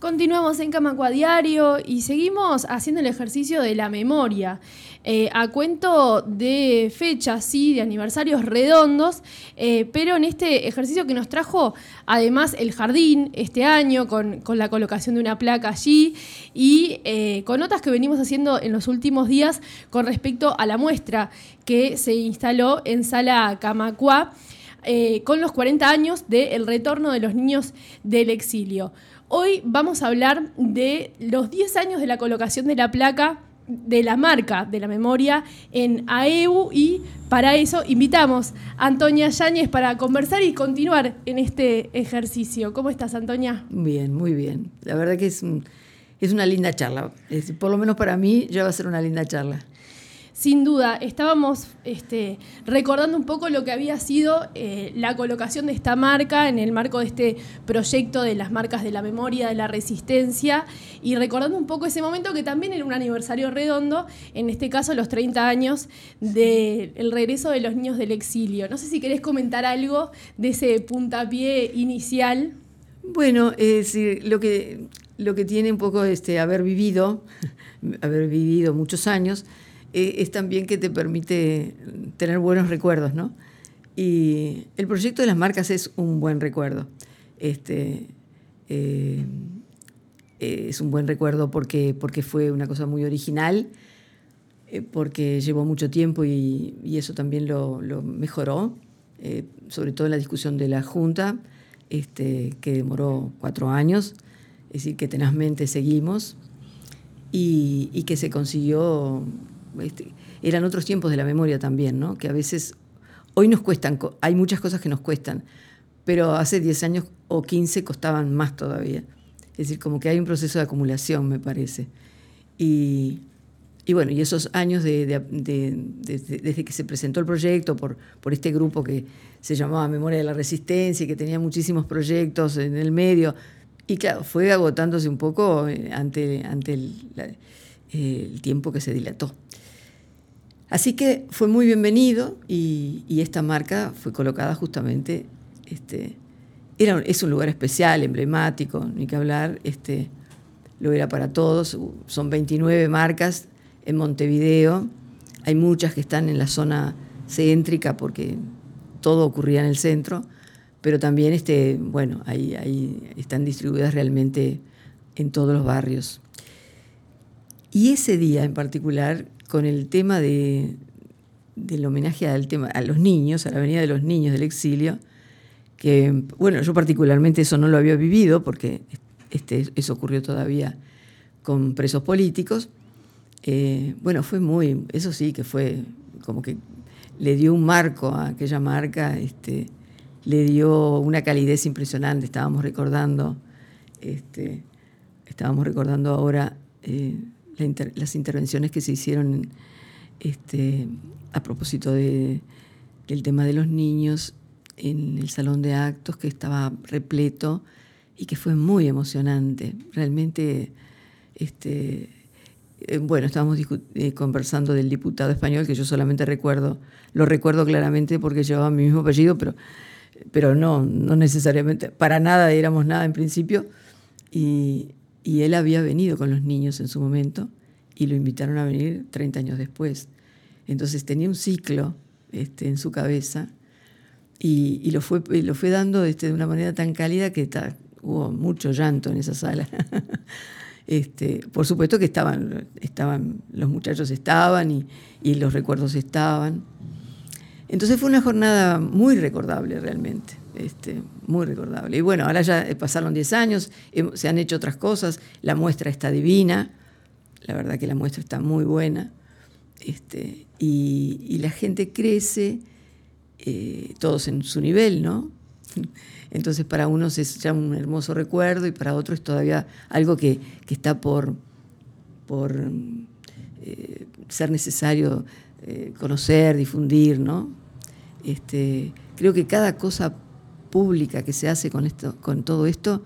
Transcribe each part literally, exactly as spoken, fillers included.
Continuamos en Camacua Diario y seguimos haciendo el ejercicio de la memoria. Eh, a cuento de fechas, sí, de aniversarios redondos, eh, pero en este ejercicio que nos trajo además el jardín este año, con, con la colocación de una placa allí y eh, con notas que venimos haciendo en los últimos días con respecto a la muestra que se instaló en Sala Camacua eh, con los cuarenta años del retorno de los niños del exilio. Hoy vamos a hablar de los diez años de la colocación de la placa de la marca de la memoria en A E B U y para eso invitamos a Antonia Yáñez para conversar y continuar en este ejercicio. ¿Cómo estás, Antonia? Bien, muy bien. La verdad que es, un, es una linda charla. Es, por lo menos para mí ya va a ser una linda charla. Sin duda, estábamos este, recordando un poco lo que había sido eh, la colocación de esta marca en el marco de este proyecto de las marcas de la memoria, de la resistencia, y recordando un poco ese momento que también era un aniversario redondo, en este caso los treinta años del regreso de los niños del exilio. No sé si querés comentar algo de ese puntapié inicial. Bueno, eh, sí, lo que, lo que tiene un poco este, haber vivido, haber vivido muchos años, es también que te permite tener buenos recuerdos, ¿no? Y el proyecto de las marcas es un buen recuerdo. Este, eh, es un buen recuerdo porque, porque fue una cosa muy original, eh, porque llevó mucho tiempo y, y eso también lo, lo mejoró, eh, sobre todo en la discusión de la Junta, este, que demoró cuatro años, es decir, que tenazmente seguimos y, y que se consiguió... Este, eran otros tiempos de la memoria también, ¿no? Que a veces hoy nos cuestan, hay muchas cosas que nos cuestan, pero hace diez años o quince costaban más todavía. Es decir, como que hay un proceso de acumulación, me parece. Y, y bueno, y esos años de, de, de, de, de, desde que se presentó el proyecto por, por este grupo que se llamaba Memoria de la Resistencia y que tenía muchísimos proyectos en el medio, y claro, fue agotándose un poco ante, ante el, la, el tiempo que se dilató. Así que fue muy bienvenido y, y esta marca fue colocada justamente, este, era, es un lugar especial, emblemático, ni que hablar, este, lo era para todos, son veintinueve marcas en Montevideo, hay muchas que están en la zona céntrica porque todo ocurría en el centro, pero también este, bueno, ahí, ahí están distribuidas realmente en todos los barrios. Y ese día en particular, con el tema de, del homenaje al tema, a los niños, a la venida de los niños del exilio, que, bueno, yo particularmente eso no lo había vivido, porque este, eso ocurrió todavía con presos políticos. Eh, bueno, fue muy, eso sí que fue como que le dio un marco a aquella marca, este, le dio una calidez impresionante. Estábamos recordando, este, estábamos recordando ahora... Eh, las intervenciones que se hicieron este, a propósito de, del tema de los niños en el salón de actos que estaba repleto y que fue muy emocionante. Realmente, este, eh, bueno, estábamos discu- eh, conversando del diputado español, que yo solamente recuerdo, lo recuerdo claramente porque llevaba mi mismo apellido, pero, pero no, no necesariamente, para nada éramos nada en principio. Y... Y él había venido con los niños en su momento y lo invitaron a venir treinta años después. Entonces tenía un ciclo este, en su cabeza y, y lo, fue, lo fue dando este, de una manera tan cálida que ta, hubo mucho llanto en esa sala. este, por supuesto que estaban, estaban los muchachos estaban y, y los recuerdos estaban. Entonces fue una jornada muy recordable realmente. Este, muy recordable. Y bueno, ahora ya pasaron diez años, se han hecho otras cosas, la muestra está divina, la verdad que la muestra está muy buena, este, y, y la gente crece, eh, todos en su nivel, ¿no? Entonces para unos es ya un hermoso recuerdo y para otros es todavía algo que, que está por, por eh, ser necesario eh, conocer, difundir, ¿no? Este, creo que cada cosa pública que se hace con esto, con todo esto,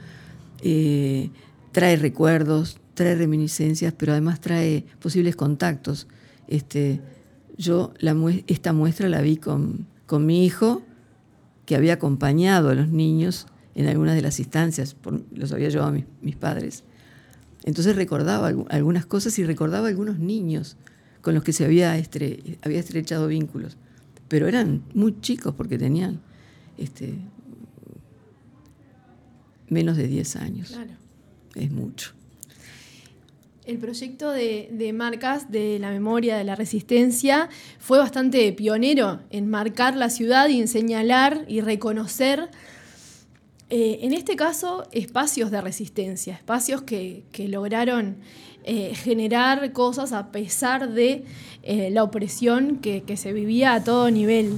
eh, trae recuerdos, trae reminiscencias, pero además trae posibles contactos. Este, yo la muest- esta muestra la vi con, con mi hijo, que había acompañado a los niños en algunas de las instancias, por, los había llevado a mis, mis padres. Entonces recordaba algunas cosas y recordaba algunos niños con los que se había, estre, había estrechado vínculos, pero eran muy chicos porque tenían este, menos de diez años. Claro. Es mucho. El proyecto de, de Marcas de la Memoria de la Resistencia fue bastante pionero en marcar la ciudad y en señalar y reconocer, eh, en este caso, espacios de resistencia, espacios que, que lograron eh, generar cosas a pesar de eh, la opresión que, que se vivía a todo nivel.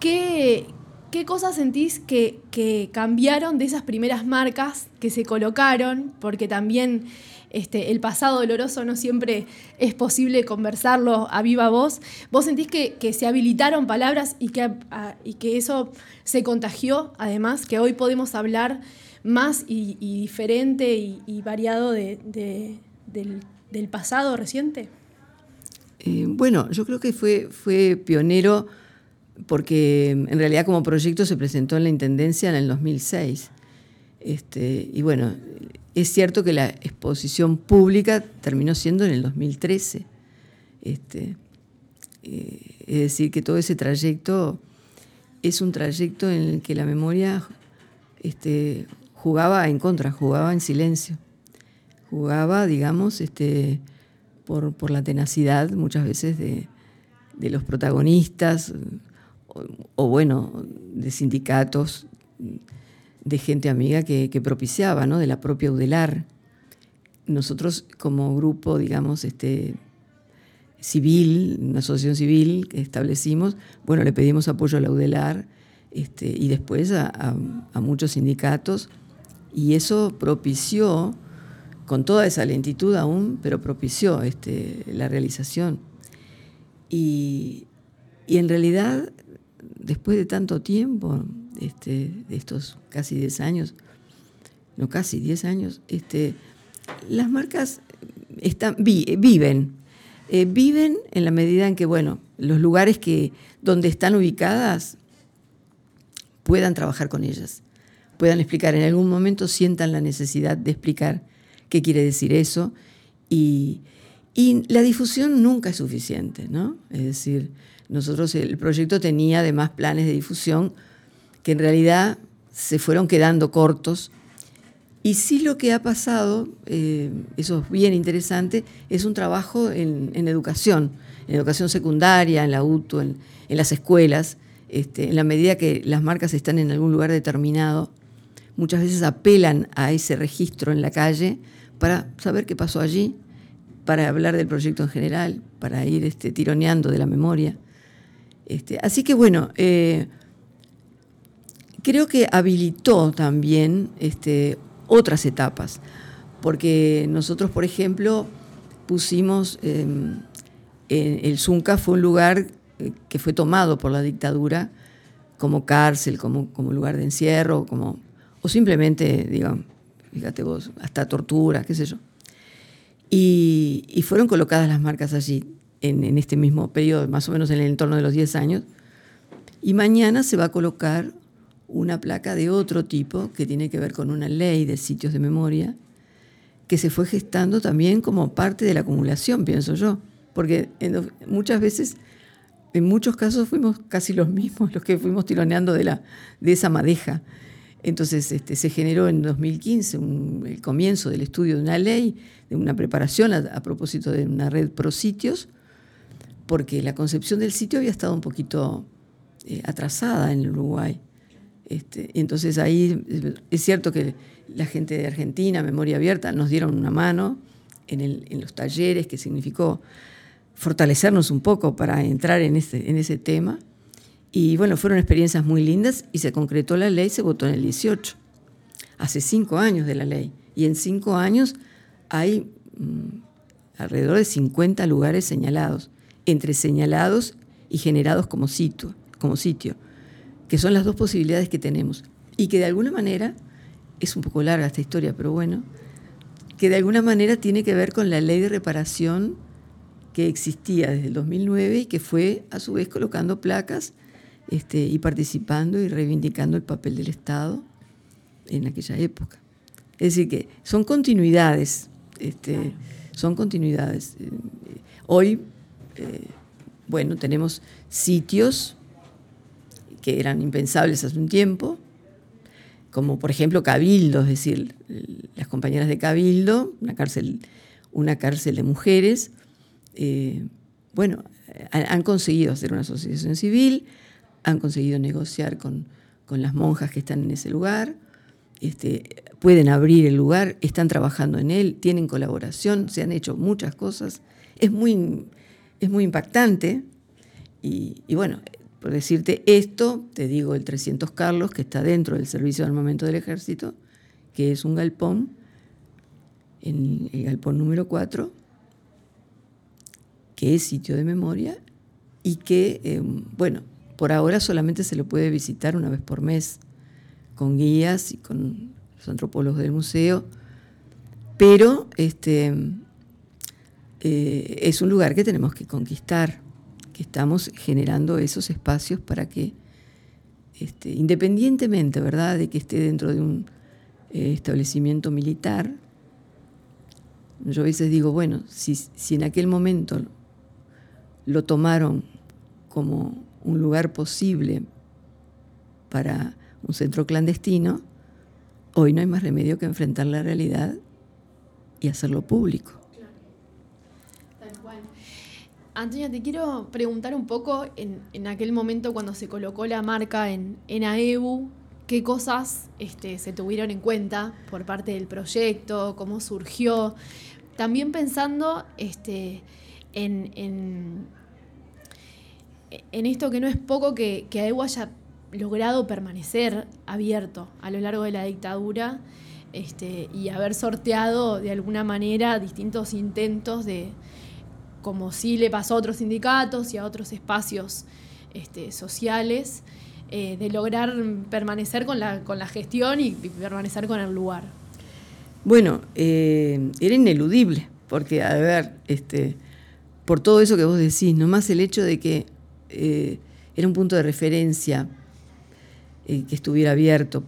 ¿Qué, ¿Qué cosas sentís que, que cambiaron de esas primeras marcas que se colocaron? Porque también este, el pasado doloroso no siempre es posible conversarlo a viva voz. ¿Vos sentís que, que se habilitaron palabras y que, a, y que eso se contagió? Además, que hoy podemos hablar más y, y diferente y, y variado de, de, del, del pasado reciente. Eh, bueno, yo creo que fue, fue pionero, porque en realidad como proyecto se presentó en la Intendencia en el dos mil seis. Este, y bueno, es cierto que la exposición pública terminó siendo en el dos mil trece. Este, eh, es decir, que todo ese trayecto es un trayecto en el que la memoria este, jugaba en contra, jugaba en silencio. Jugaba, digamos, este, por, por la tenacidad muchas veces de, de los protagonistas, O, o bueno, de sindicatos, de gente amiga que, que propiciaba, ¿no? De la propia UDELAR. Nosotros como grupo, digamos, este, civil, una asociación civil que establecimos, bueno, le pedimos apoyo a la UDELAR este, y después a, a, a muchos sindicatos, y eso propició, con toda esa lentitud aún, pero propició este, la realización. Y, y en realidad, después de tanto tiempo, este, de estos casi diez años, no casi diez años, este, las marcas están, vi, viven. Eh, viven en la medida en que, bueno, los lugares que, donde están ubicadas puedan trabajar con ellas, puedan explicar. En algún momento sientan la necesidad de explicar qué quiere decir eso. Y, y la difusión nunca es suficiente, ¿no? Es decir, nosotros, el proyecto tenía además planes de difusión que en realidad se fueron quedando cortos. Y sí, lo que ha pasado, eh, eso es bien interesante, es un trabajo en, en educación, en educación secundaria, en la U T U, en, en las escuelas. Este, en la medida que las marcas están en algún lugar determinado, muchas veces apelan a ese registro en la calle para saber qué pasó allí, para hablar del proyecto en general, para ir este, tironeando de la memoria. Este, así que bueno, eh, creo que habilitó también este, otras etapas, porque nosotros, por ejemplo, pusimos, eh, el Zunca fue un lugar que fue tomado por la dictadura como cárcel, como, como lugar de encierro, como, o simplemente, digamos, fíjate vos, hasta tortura, qué sé yo. Y, y fueron colocadas las marcas allí, En, en este mismo periodo, más o menos en el entorno de los diez años, y mañana se va a colocar una placa de otro tipo que tiene que ver con una ley de sitios de memoria que se fue gestando también como parte de la acumulación, pienso yo, porque en, muchas veces, en muchos casos fuimos casi los mismos los que fuimos tironeando de, la, de esa madeja. Entonces este, se generó en dos mil quince un, el comienzo del estudio de una ley, de una preparación a, a propósito de una red pro sitios, porque la concepción del sitio había estado un poquito eh, atrasada en Uruguay. Este, entonces ahí es cierto que la gente de Argentina, Memoria Abierta, nos dieron una mano en, el, en los talleres, que significó fortalecernos un poco para entrar en, este, en ese tema. Y bueno, fueron experiencias muy lindas y se concretó la ley, se votó en el dieciocho, hace cinco años de la ley. Y en cinco años hay mm, alrededor de cincuenta lugares señalados, entre señalados y generados como sitio, como sitio, que son las dos posibilidades que tenemos. Y que de alguna manera, es un poco larga esta historia, pero bueno, que de alguna manera tiene que ver con la ley de reparación que existía desde el dos mil nueve y que fue a su vez colocando placas este, y participando y reivindicando el papel del Estado en aquella época. Es decir, que son continuidades, este, claro. son continuidades. Hoy, eh, bueno, tenemos sitios que eran impensables hace un tiempo, como por ejemplo Cabildo, es decir, las compañeras de Cabildo, una cárcel, una cárcel de mujeres, eh, bueno, han, han conseguido hacer una asociación civil, han conseguido negociar con, con las monjas que están en ese lugar, este, pueden abrir el lugar, están trabajando en él, tienen colaboración, se han hecho muchas cosas. Es muy, es muy impactante y, y bueno, por decirte esto, te digo el trescientos Carlos, que está dentro del Servicio de Armamento del Ejército, que es un galpón, en el galpón número cuatro, que es sitio de memoria y que, eh, bueno, por ahora solamente se lo puede visitar una vez por mes con guías y con los antropólogos del museo, pero este, eh, es un lugar que tenemos que conquistar, que estamos generando esos espacios para que, este, independientemente, ¿verdad?, de que esté dentro de un eh, establecimiento militar. Yo a veces digo, bueno, si, si en aquel momento lo tomaron como un lugar posible para un centro clandestino, hoy no hay más remedio que enfrentar la realidad y hacerlo público. Claro. Tal cual. Antonia, te quiero preguntar un poco, en, en aquel momento cuando se colocó la marca en, en A E B U, ¿qué cosas este, se tuvieron en cuenta por parte del proyecto? ¿Cómo surgió? También pensando este, en, en, en esto que no es poco que, que A E B U haya logrado permanecer abierto a lo largo de la dictadura este, y haber sorteado de alguna manera distintos intentos de, como sí le pasó a otros sindicatos y a otros espacios este, sociales, Eh, de lograr permanecer con la, con la gestión y, y permanecer con el lugar. Bueno, eh, era ineludible, porque, a ver, este, por todo eso que vos decís, nomás el hecho de que eh, era un punto de referencia eh, que estuviera abierto.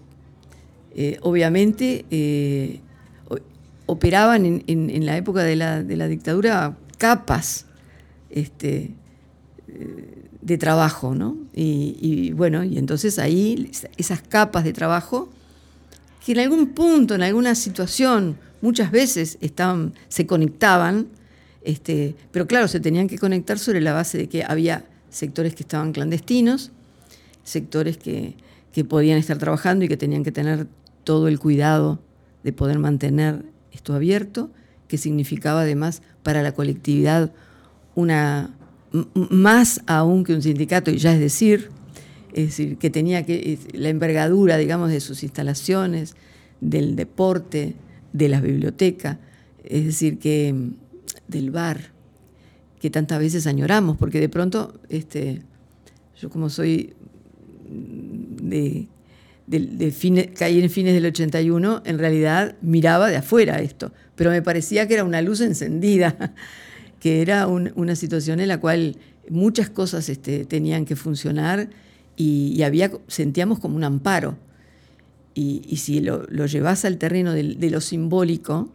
Eh, obviamente, eh, operaban en, en, en la época de la, de la dictadura capas, este... Eh, de trabajo, ¿no? Y, y bueno, y entonces ahí esas capas de trabajo que en algún punto, en alguna situación, muchas veces estaban, se conectaban, este, pero claro, se tenían que conectar sobre la base de que había sectores que estaban clandestinos, sectores que, que podían estar trabajando y que tenían que tener todo el cuidado de poder mantener esto abierto, que significaba además para la colectividad una... más aún que un sindicato, y ya es decir, es decir, que tenía que la envergadura, digamos, de sus instalaciones, del deporte, de las bibliotecas, es decir, que del bar, que tantas veces añoramos, porque de pronto, este, yo como soy de, de, de fines, caí en fines del ochenta y uno, en realidad miraba de afuera esto, pero me parecía que era una luz encendida, que era un, una situación en la cual muchas cosas este, tenían que funcionar y, y había, sentíamos como un amparo. Y, y si lo, lo llevas al terreno del, de lo simbólico,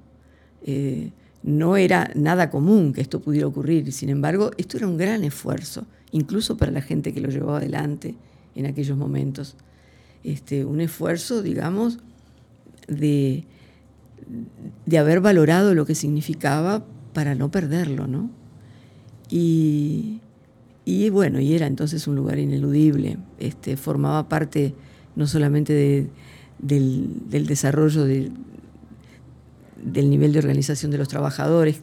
eh, no era nada común que esto pudiera ocurrir. Sin embargo, esto era un gran esfuerzo, incluso para la gente que lo llevaba adelante en aquellos momentos. Este, un esfuerzo, digamos, de, de haber valorado lo que significaba para no perderlo, ¿no? Y, y bueno, y era entonces un lugar ineludible. Este, formaba parte no solamente de, del, del desarrollo de, del nivel de organización de los trabajadores,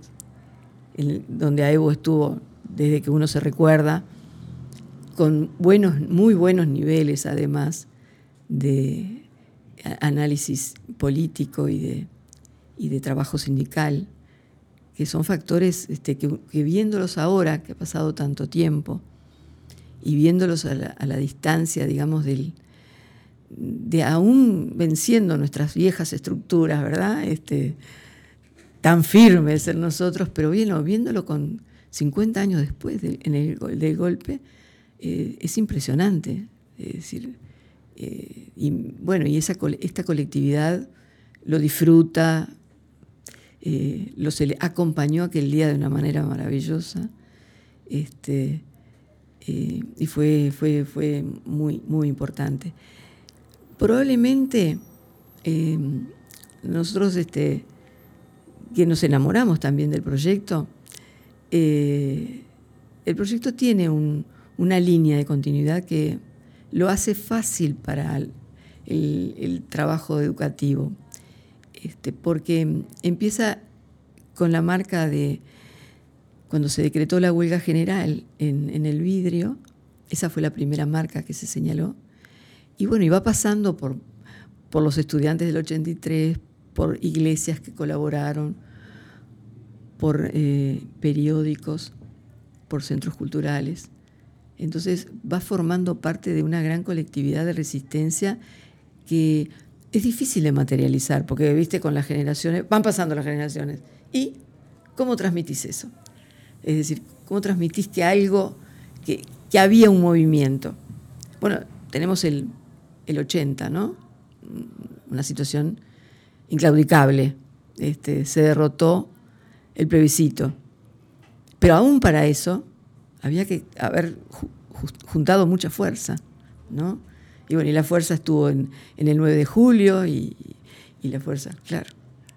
el, donde A E B U estuvo desde que uno se recuerda, con buenos, muy buenos niveles además de análisis político y de, y de trabajo sindical, que son factores este, que, que viéndolos ahora, que ha pasado tanto tiempo, y viéndolos a la, a la distancia, digamos, del, de aún venciendo nuestras viejas estructuras, ¿verdad? Este, tan firmes en nosotros, pero bien, viéndolo con cincuenta años después del, en el, del golpe, eh, es impresionante. Es decir, eh, y bueno, y esa, esta colectividad lo disfruta, eh, lo se le acompañó aquel día de una manera maravillosa. Este, eh, y fue, fue, fue muy, muy importante. Probablemente eh, nosotros este, que nos enamoramos también del proyecto, eh, el proyecto tiene un, una línea de continuidad que lo hace fácil para el, el, el trabajo educativo, este, porque empieza con la marca de cuando se decretó la huelga general en, en el vidrio. Esa fue la primera marca que se señaló. Y bueno, iba pasando por, por los estudiantes del ochenta y tres, por iglesias que colaboraron, por eh, periódicos, por centros culturales. Entonces va formando parte de una gran colectividad de resistencia que es difícil de materializar, porque viste con las generaciones, van pasando las generaciones. ¿Y cómo transmitís eso? Es decir, ¿cómo transmitiste algo que, que había un movimiento? Bueno, tenemos el, el ochenta, ¿no? Una situación inclaudicable. Este, se derrotó el plebiscito. Pero aún para eso había que haber ju- juntado mucha fuerza, ¿no? Y bueno, y la fuerza estuvo en, en el nueve de julio y, y la fuerza, claro.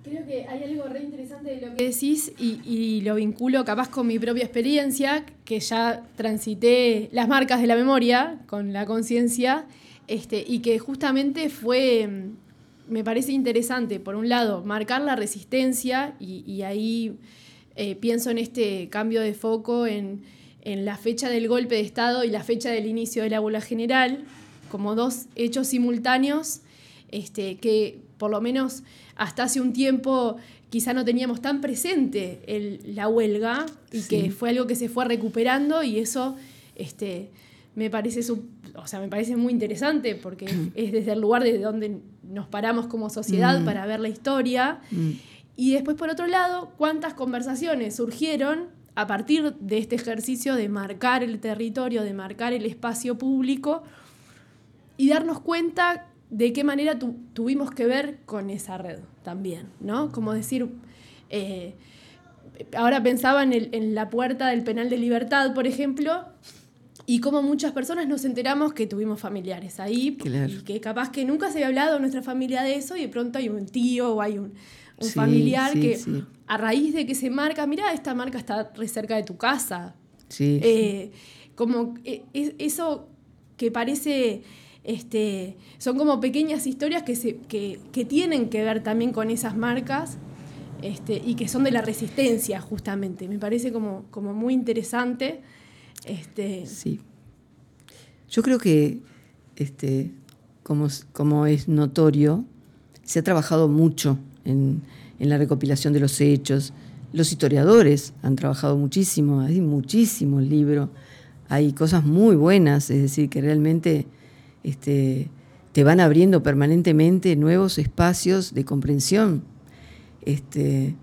Creo que hay algo re interesante de lo que decís y, y lo vinculo capaz con mi propia experiencia, que ya transité las marcas de la memoria con la conciencia, este, y que justamente fue, me parece interesante, por un lado, marcar la resistencia y, y ahí eh, pienso en este cambio de foco en, en la fecha del golpe de Estado y la fecha del inicio de la huelga general, como dos hechos simultáneos este, que por lo menos hasta hace un tiempo quizá no teníamos tan presente el, la huelga y sí. Que fue algo que se fue recuperando y eso este, me parece sub, o sea, me parece muy interesante porque es desde el lugar desde donde nos paramos como sociedad mm. para ver la historia. Mm. Y después, por otro lado, cuántas conversaciones surgieron a partir de este ejercicio de marcar el territorio, de marcar el espacio público y darnos cuenta de qué manera tu, tuvimos que ver con esa red también, ¿no? Como decir, eh, ahora pensaba en, el, en la puerta del penal de Libertad, por ejemplo, y cómo muchas personas nos enteramos que tuvimos familiares ahí, claro. Y que capaz que nunca se había hablado en nuestra familia de eso, y de pronto hay un tío o hay un, un sí, familiar sí, que sí. A raíz de que se marca, mirá, esta marca está re cerca de tu casa. Sí, eh, sí. Como eh, es, eso que parece... Este, son como pequeñas historias que, se, que, que tienen que ver también con esas marcas este, y que son de la resistencia justamente. Me parece como, como muy interesante. Este. Sí. Yo creo que, este, como, como es notorio, se ha trabajado mucho en, en la recopilación de los hechos. Los historiadores han trabajado muchísimo, hay muchísimos libros, hay cosas muy buenas, es decir, que realmente... Este, te van abriendo permanentemente nuevos espacios de comprensión. Este,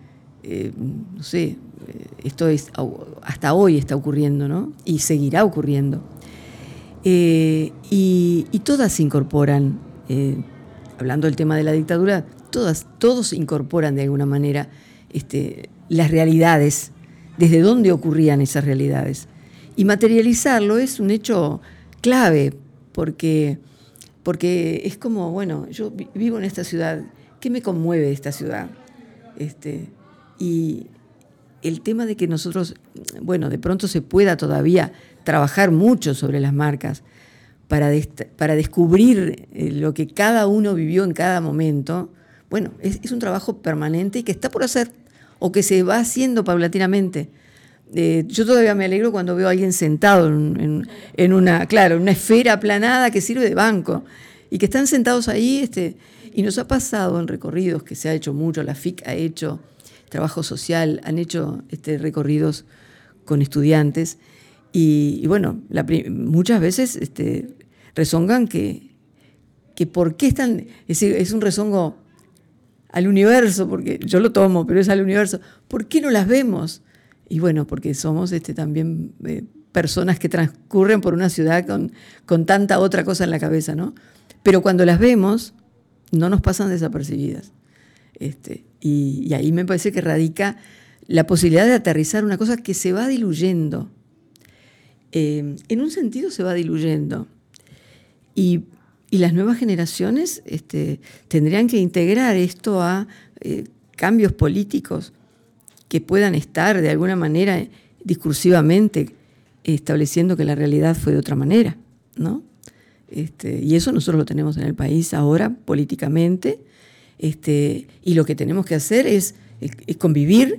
eh, no sé, esto es, hasta hoy está ocurriendo, ¿no? Y seguirá ocurriendo. Eh, y, y todas se incorporan, eh, hablando del tema de la dictadura, todas, todos incorporan de alguna manera este, las realidades, desde dónde ocurrían esas realidades. Y materializarlo es un hecho clave. Porque, porque es como, bueno, yo vivo en esta ciudad, ¿qué me conmueve de esta ciudad? Este, y el tema de que nosotros, bueno, de pronto se pueda todavía trabajar mucho sobre las marcas para, dest- para descubrir lo que cada uno vivió en cada momento, bueno, es, es un trabajo permanente y que está por hacer, o que se va haciendo paulatinamente. Eh, yo todavía me alegro cuando veo a alguien sentado en, en, en una, claro, una esfera aplanada que sirve de banco y que están sentados ahí este, y nos ha pasado en recorridos que se ha hecho mucho, la F I C ha hecho trabajo social, han hecho este, recorridos con estudiantes y, y bueno, la, muchas veces este, rezongan que, que por qué están, es decir, es un rezongo al universo, porque yo lo tomo, pero es al universo, ¿por qué no las vemos? Y bueno, porque somos este, también eh, personas que transcurren por una ciudad con, con tanta otra cosa en la cabeza, ¿no? Pero cuando las vemos, no nos pasan desapercibidas. Este, y, y ahí me parece que radica la posibilidad de aterrizar una cosa que se va diluyendo. Eh, en un sentido se va diluyendo. Y, y las nuevas generaciones este, tendrían que integrar esto a eh, cambios políticos que puedan estar de alguna manera discursivamente estableciendo que la realidad fue de otra manera, ¿no? Este, y eso nosotros lo tenemos en el país ahora políticamente, este, y lo que tenemos que hacer es, es convivir,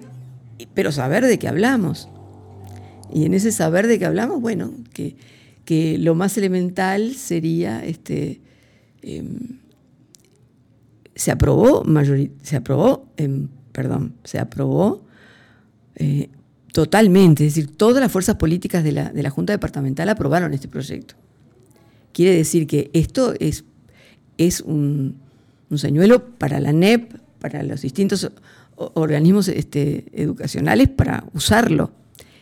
pero saber de qué hablamos. Y en ese saber de qué hablamos, bueno, que, que lo más elemental sería, este, eh, se aprobó, mayorit- se aprobó, eh, perdón, se aprobó eh, totalmente, es decir, todas las fuerzas políticas de la, de la Junta Departamental aprobaron este proyecto. Quiere decir que esto es, es un, un señuelo para la A N E P, para los distintos organismos este, educacionales, para usarlo.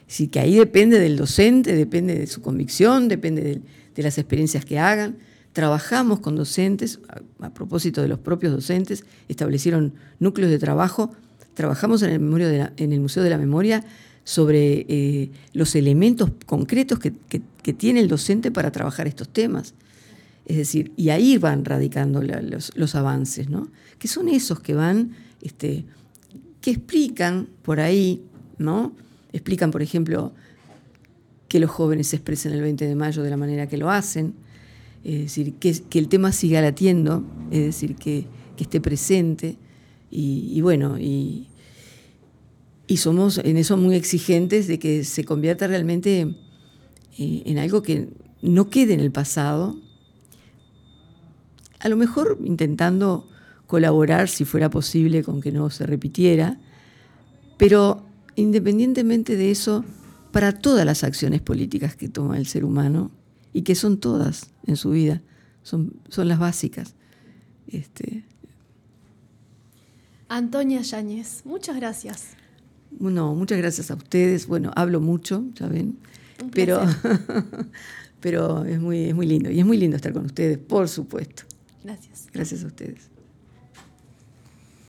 Así que ahí depende del docente, depende de su convicción, depende de, de las experiencias que hagan. Trabajamos con docentes, a, a propósito de los propios docentes, establecieron núcleos de trabajo. Trabajamos en el, memoria de la, en el Museo de la Memoria sobre eh, los elementos concretos que, que, que tiene el docente para trabajar estos temas. Es decir, y ahí van radicando la, los, los avances, ¿no? Que son esos que van, este, que explican por ahí, ¿no? Explican, por ejemplo, que los jóvenes se expresen el veinte de mayo de la manera que lo hacen, es decir, que, que el tema siga latiendo, es decir, que, que esté presente, y, y bueno, y... Y somos en eso muy exigentes de que se convierta realmente en algo que no quede en el pasado, a lo mejor intentando colaborar, si fuera posible, con que no se repitiera, pero independientemente de eso, para todas las acciones políticas que toma el ser humano, y que son todas en su vida, son, son las básicas. Este... Antonia Yáñez, muchas gracias. No, muchas gracias a ustedes. Bueno, hablo mucho, ¿saben? Pero, pero es muy, es muy lindo. Y es muy lindo estar con ustedes, por supuesto. Gracias. Gracias a ustedes.